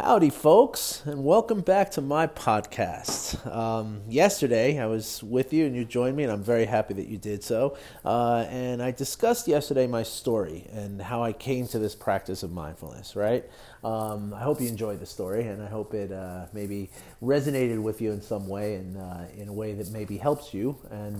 Howdy, folks, and welcome back to my podcast. Yesterday, I was with you, and you joined me, and I'm very happy that you did so. And I discussed yesterday my story and how I came to this practice of mindfulness, right? I hope you enjoyed the story, and I hope it maybe resonated with you in some way, and in a way that maybe helps you, and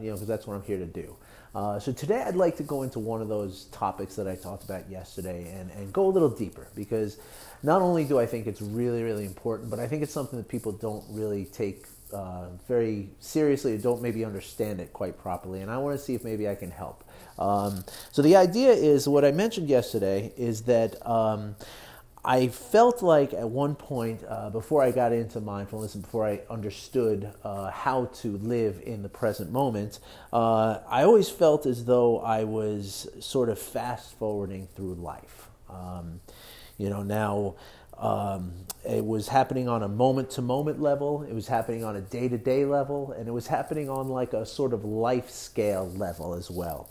because that's what I'm here to do. So today I'd like to go into one of those topics that I talked about yesterday and go a little deeper, because not only do I think it's really, really important, but I think it's something that people don't really take very seriously or don't maybe understand it quite properly, and I want to see if maybe I can help. So the idea is, what I mentioned yesterday is that I felt like at one point, before I got into mindfulness and before I understood how to live in the present moment, I always felt as though I was sort of fast-forwarding through life. It was happening on a moment-to-moment level, it was happening on a day-to-day level, and it was happening on like a sort of life scale level as well.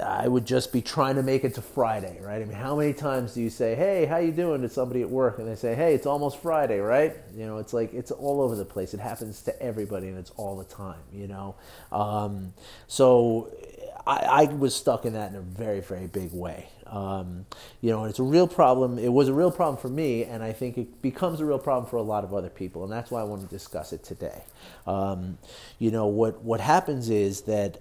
I would just be trying to make it to Friday, right? I mean, how many times do you say, "Hey, how you doing?" to somebody at work, and they say, "Hey, it's almost Friday," right? It's like it's all over the place. It happens to everybody, and it's all the time, So I was stuck in that in a very, very big way. It's a real problem. It was a real problem for me, and I think it becomes a real problem for a lot of other people, and that's why I want to discuss it today. What happens is that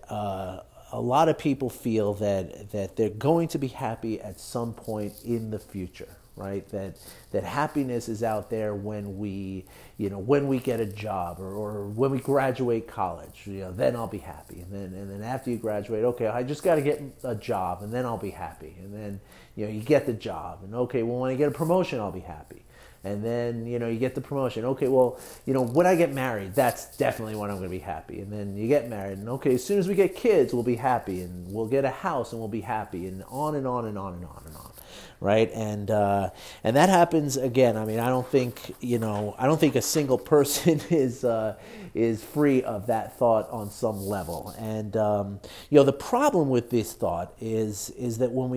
a lot of people feel that they're going to be happy at some point in the future, right? That happiness is out there when we get a job or when we graduate college, then I'll be happy. And then after you graduate, okay, I just got to get a job and then I'll be happy. And then, you get the job, and okay, well, when I get a promotion, I'll be happy. And then, you get the promotion. Okay, well, when I get married, that's definitely when I'm going to be happy. And then you get married, and okay, as soon as we get kids, we'll be happy, and we'll get a house, and we'll be happy, and on and on and on and on and on, right? And that happens again. I mean, I don't think a single person is free of that thought on some level. And the problem with this thought is that when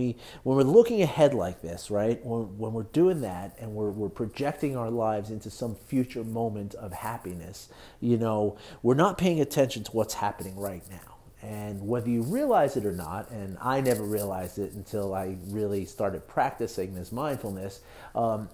we're looking ahead like this, right? When we're doing that, and we're projecting our lives into some future moment of happiness, we're not paying attention to what's happening right now. And whether you realize it or not, and I never realized it until I really started practicing this mindfulness,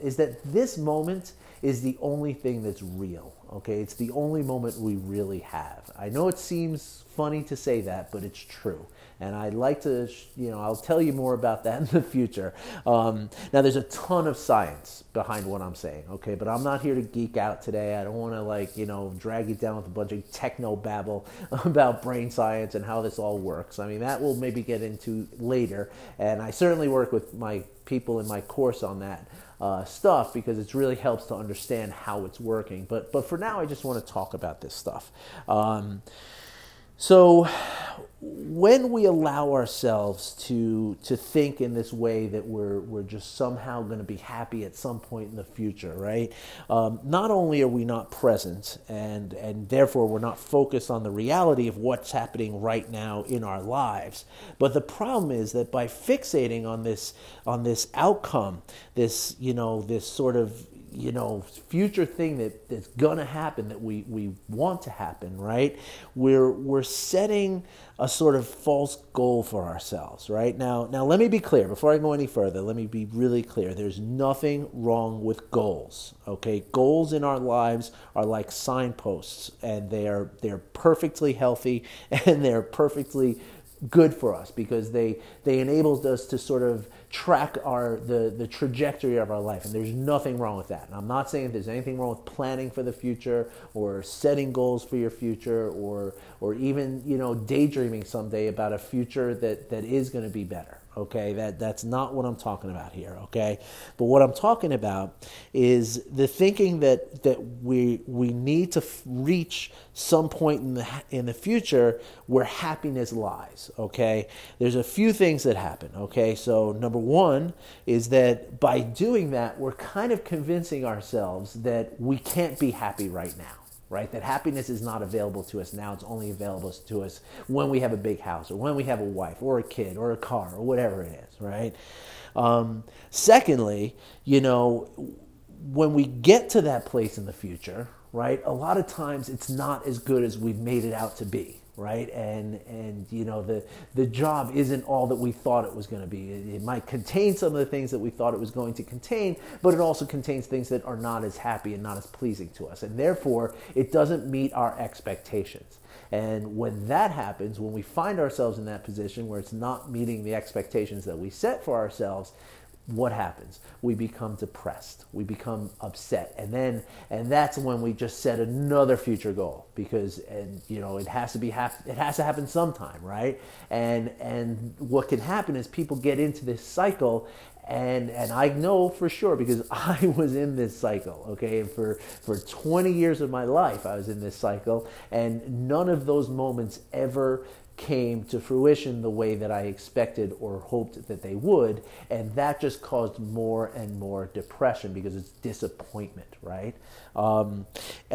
is that this moment is the only thing that's real. Okay, it's the only moment we really have. I know it seems funny to say that, but it's true. And I'd like to, I'll tell you more about that in the future. Now, there's a ton of science behind what I'm saying, okay? But I'm not here to geek out today. I don't want to, drag you down with a bunch of techno-babble about brain science and how this all works. I mean, that we'll maybe get into later. And I certainly work with my people in my course on that stuff, because it really helps to understand how it's working. But for now, I just want to talk about this stuff. So when we allow ourselves to think in this way that we're just somehow going to be happy at some point in the future, right? Not only are we not present, and therefore we're not focused on the reality of what's happening right now in our lives, but the problem is that by fixating on this outcome, this sort of future thing that's gonna happen, that we want to happen, right? We're setting a sort of false goal for ourselves, right? Now let me be clear. Before I go any further, let me be really clear. There's nothing wrong with goals. Okay, goals in our lives are like signposts, and they're perfectly healthy, and they're perfectly good for us, because they enabled us to sort of track the trajectory of our life, and there's nothing wrong with that. And I'm not saying there's anything wrong with planning for the future, or setting goals for your future, or even daydreaming someday about a future that is going to be better. Okay, that's not what I'm talking about here, okay? But what I'm talking about is the thinking that we need to reach some point in the future where happiness lies, okay? There's a few things that happen, okay? So number one is that by doing that, we're kind of convincing ourselves that we can't be happy right now. right? That happiness is not available to us now. It's only available to us when we have a big house or when we have a wife or a kid or a car or whatever it is, right? Secondly, you know, when we get to that place in the future, right, a lot of times it's not as good as we've made it out to be. Right, and you know, the job isn't all that we thought it was going to be. It might contain some of the things that we thought it was going to contain, but it also contains things that are not as happy and not as pleasing to us, and therefore it doesn't meet our expectations. And when that happens, when we find ourselves in that position where it's not meeting the expectations that we set for ourselves, what happens? We become depressed. We become upset. And that's when we just set another future goal, because, and you know, it has to happen sometime, right? And what can happen is people get into this cycle, and I know for sure, because I was in this cycle, okay? And for 20 years of my life, I was in this cycle, and none of those moments ever came to fruition the way that I expected or hoped that they would, and that just caused more and more depression because it's disappointment, right? And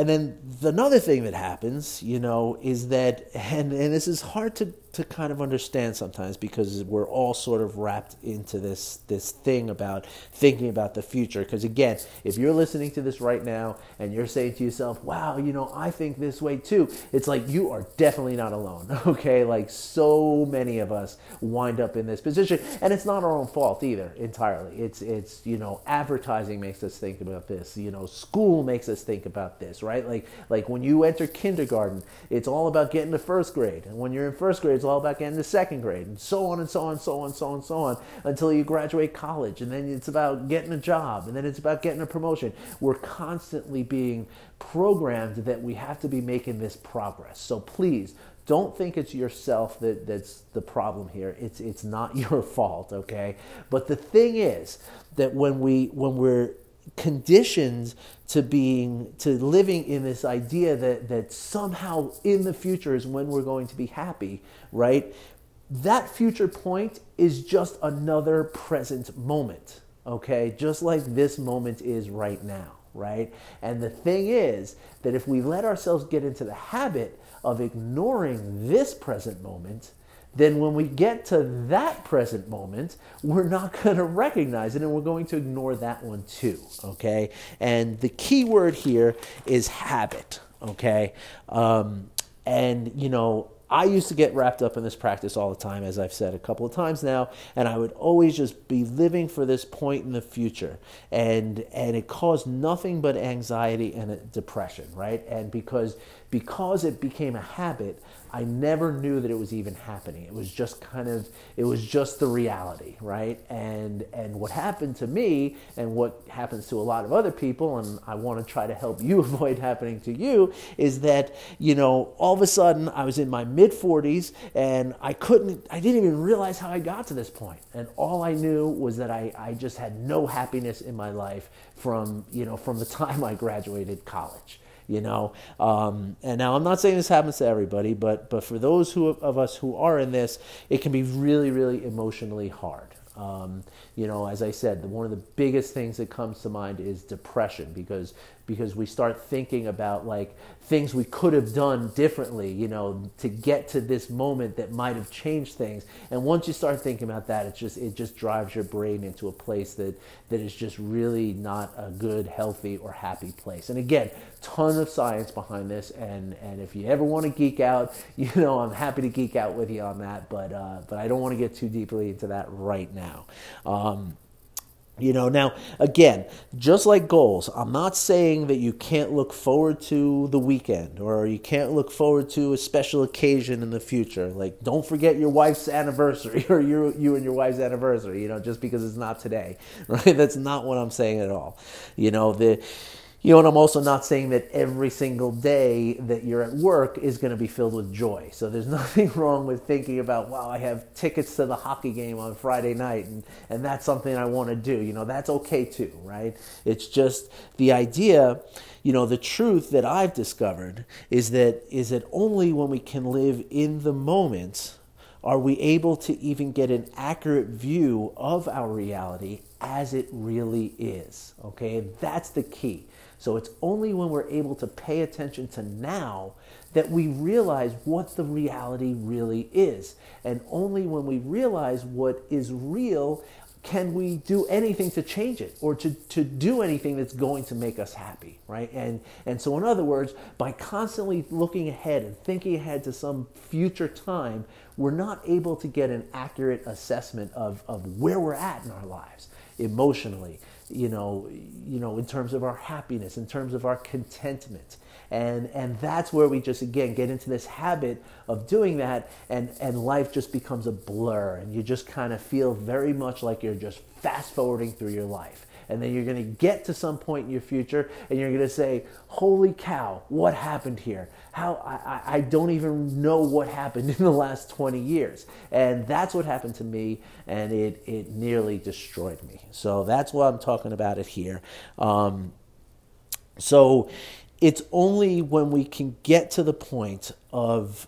then another thing that happens, you know, is that, and this is hard to kind of understand sometimes, because we're all sort of wrapped into this thing about thinking about the future. Because again, if you're listening to this right now and you're saying to yourself, wow, you know, I think this way too, it's like, you are definitely not alone, okay? Like, so many of us wind up in this position, and it's not our own fault either entirely. It's you know, advertising makes us think about this, you know, school makes us think about this, right? Like when you enter kindergarten, it's all about getting to first grade, and when you're in first grade, it's all about getting to second grade, and so on and so on, so on, so on, so on, until you graduate college, and then it's about getting a job, and then it's about getting a promotion. We're constantly being programmed that we have to be making this progress. So please, don't think it's yourself that's the problem here. It's not your fault, okay? But the thing is that when we're conditioned to living in this idea that somehow in the future is when we're going to be happy, right? That future point is just another present moment, okay? Just like this moment is right now, right? And the thing is that if we let ourselves get into the habit of ignoring this present moment, then when we get to that present moment, we're not going to recognize it, and we're going to ignore that one too, okay? And the key word here is habit, okay? And, you know, I used to get wrapped up in this practice all the time, as I've said a couple of times now, and I would always just be living for this point in the future, and it caused nothing but anxiety and depression, right? And because it became a habit, I never knew that it was even happening. It was just the reality, right? And what happened to me, and what happens to a lot of other people, and I want to try to help you avoid happening to you, is that, you know, all of a sudden I was in my mid-40s, and I didn't even realize how I got to this point. And all I knew was that I just had no happiness in my life from the time I graduated college. You know, and now I'm not saying this happens to everybody, but for those of us who are in this, it can be really, really emotionally hard. You know, as I said, one of the biggest things that comes to mind is depression, because we start thinking about like things we could have done differently, you know, to get to this moment that might have changed things. And once you start thinking about that, it just drives your brain into a place that is just really not a good, healthy, or happy place. And again, ton of science behind this, and if you ever want to geek out, you know, I'm happy to geek out with you on that, but I don't want to get too deeply into that right now. You know, now, again, just like goals, I'm not saying that you can't look forward to the weekend, or you can't look forward to a special occasion in the future. Like, don't forget your wife's anniversary, or you and your wife's anniversary, you know, just because it's not today, right? That's not what I'm saying at all. You know, you know, and I'm also not saying that every single day that you're at work is going to be filled with joy. So there's nothing wrong with thinking about, wow, I have tickets to the hockey game on Friday night, and that's something I want to do. You know, that's okay too, right? It's just the idea, you know, the truth that I've discovered is that only when we can live in the moment Are we able to even get an accurate view of our reality as it really is? Okay, and that's the key. So it's only when we're able to pay attention to now that we realize what the reality really is. And only when we realize what is real can we do anything to change it or to do anything that's going to make us happy, right? And so in other words, by constantly looking ahead and thinking ahead to some future time, we're not able to get an accurate assessment of where we're at in our lives, emotionally, you know, in terms of our happiness, in terms of our contentment. And that's where we just, again, get into this habit of doing that, and life just becomes a blur, and you just kind of feel very much like you're just fast-forwarding through your life. And then you're going to get to some point in your future, and you're going to say, holy cow, what happened here? How I don't even know what happened in the last 20 years. And that's what happened to me, and it nearly destroyed me. So that's why I'm talking about it here. So it's only when we can get to the point of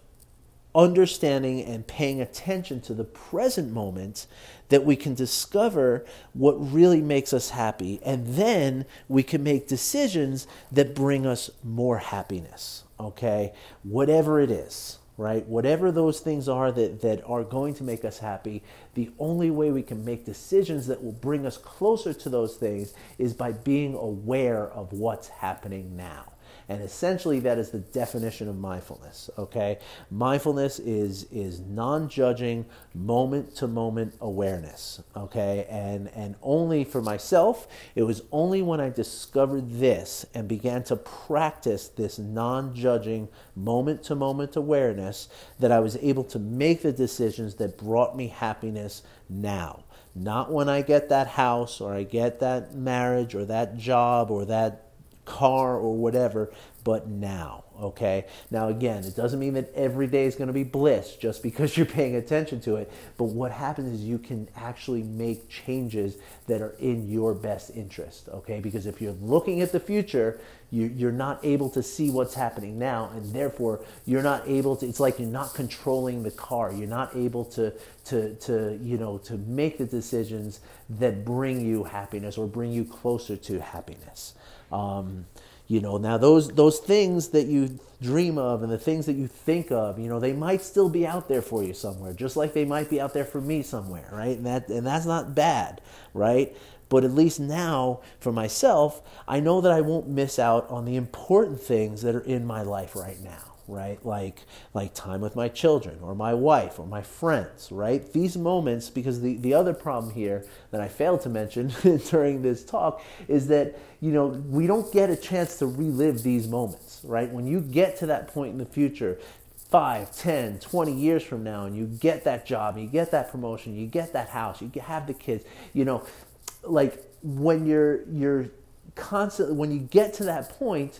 understanding and paying attention to the present moment that we can discover what really makes us happy, and then we can make decisions that bring us more happiness, okay? Whatever it is, right? Whatever those things are that are going to make us happy, the only way we can make decisions that will bring us closer to those things is by being aware of what's happening now. And essentially, that is the definition of mindfulness, okay? Mindfulness is non-judging, moment-to-moment awareness, okay? And only for myself, it was only when I discovered this and began to practice this non-judging, moment-to-moment awareness that I was able to make the decisions that brought me happiness now. Not when I get that house, or I get that marriage, or that job, or that car or whatever, but now, okay? Now, again, it doesn't mean that every day is going to be bliss just because you're paying attention to it, but what happens is you can actually make changes that are in your best interest, okay? Because if you're looking at the future, you're not able to see what's happening now, and therefore you're not able to, it's like you're not controlling the car. You're not able to make the decisions that bring you happiness or bring you closer to happiness. Now those things that you dream of and the things that you think of, they might still be out there for you somewhere, just like they might be out there for me somewhere, right? And that's not bad, right? But at least now, for myself, I know that I won't miss out on the important things that are in my life right now, right? Like time with my children or my wife or my friends, right? These moments, because the other problem here that I failed to mention during this talk is that, we don't get a chance to relive these moments, right? When you get to that point in the future, 5, 10, 20 years from now, and you get that job, you get that promotion, you get that house, you have the kids, when you're constantly, when you get to that point,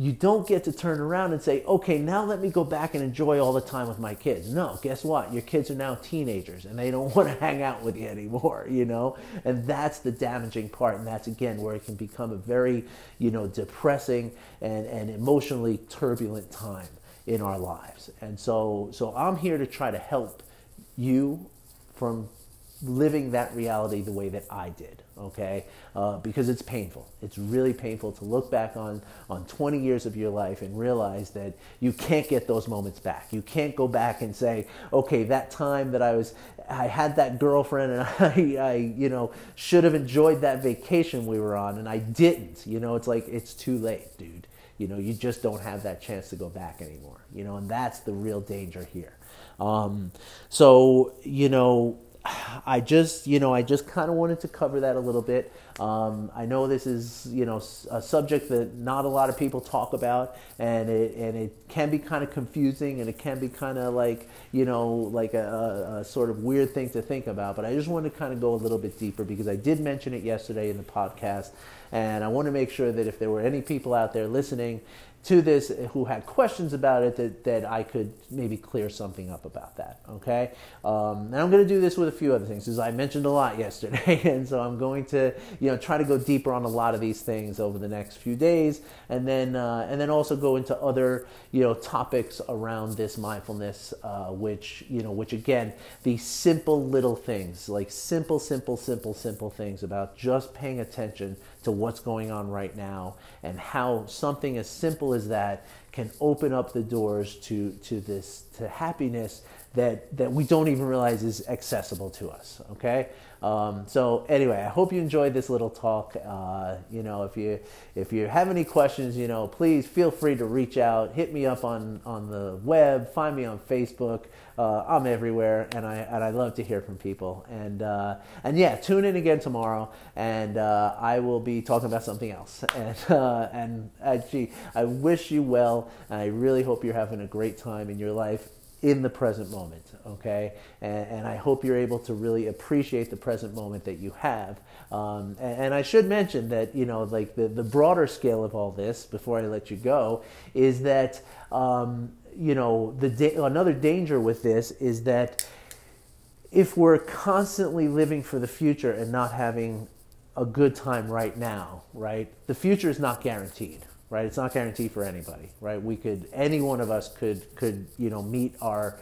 you don't get to turn around and say, okay, now let me go back and enjoy all the time with my kids. No, guess what? Your kids are now teenagers and they don't want to hang out with you anymore, And that's the damaging part. And that's, again, where it can become a very, depressing and emotionally turbulent time in our lives. And so I'm here to try to help you from living that reality the way that I did, okay? Because it's painful. It's really painful to look back on 20 years of your life and realize that you can't get those moments back. You can't go back and say, okay, that time that I had that girlfriend and I should have enjoyed that vacation we were on and I didn't. It's like, it's too late, dude. You just don't have that chance to go back anymore, and that's the real danger here. I just kind of wanted to cover that a little bit. I know this is, a subject that not a lot of people talk about, and it can be kind of confusing, and it can be kind of like a sort of weird thing to think about, but I just want to kind of go a little bit deeper because I did mention it yesterday in the podcast, and I want to make sure that if there were any people out there listening to this who had questions about it that I could maybe clear something up about that, okay? And I'm going to do this with a few other things, as I mentioned a lot yesterday, and so I'm going to, try to go deeper on a lot of these things over the next few days, and then also go into other, topics around this mindfulness, which again, these simple little things, like simple things about just paying attention to what's going on right now and how something as simple as that can open up the doors to happiness that we don't even realize is accessible to us, okay? So anyway, I hope you enjoyed this little talk. If you have any questions, please feel free to reach out, hit me up on the web, find me on Facebook. I'm everywhere, and I love to hear from people. And tune in again tomorrow, and I will be talking about something else. And I wish you well, and I really hope you're having a great time in your life, in the present moment, okay? And I hope you're able to really appreciate the present moment that you have. And I should mention that, the broader scale of all this, before I let you go, is that, another danger with this is that if we're constantly living for the future and not having a good time right now, right? The future is not guaranteed. Right, it's not guaranteed for anybody. Right, any one of us could meet our,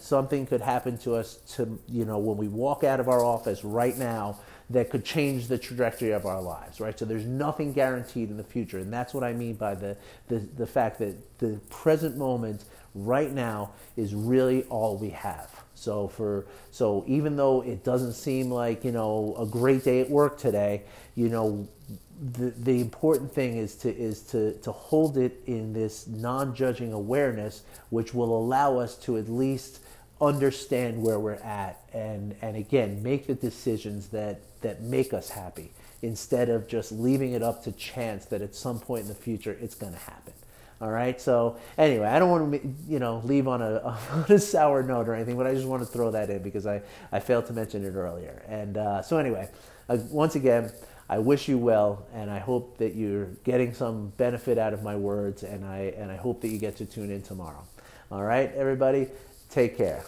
something could happen to us when we walk out of our office right now that could change the trajectory of our lives. Right, so there's nothing guaranteed in the future, and that's what I mean by the fact that the present moment right now is really all we have. So even though it doesn't seem like a great day at work today, The important thing is to hold it in this non-judging awareness, which will allow us to at least understand where we're at and again make the decisions that make us happy, instead of just leaving it up to chance that at some point in the future it's going to happen. All right. So anyway, I don't want to, leave on a sour note or anything, but I just want to throw that in because I failed to mention it earlier. And so anyway, once again, I wish you well, and I hope that you're getting some benefit out of my words, and I hope that you get to tune in tomorrow. All right, everybody, take care.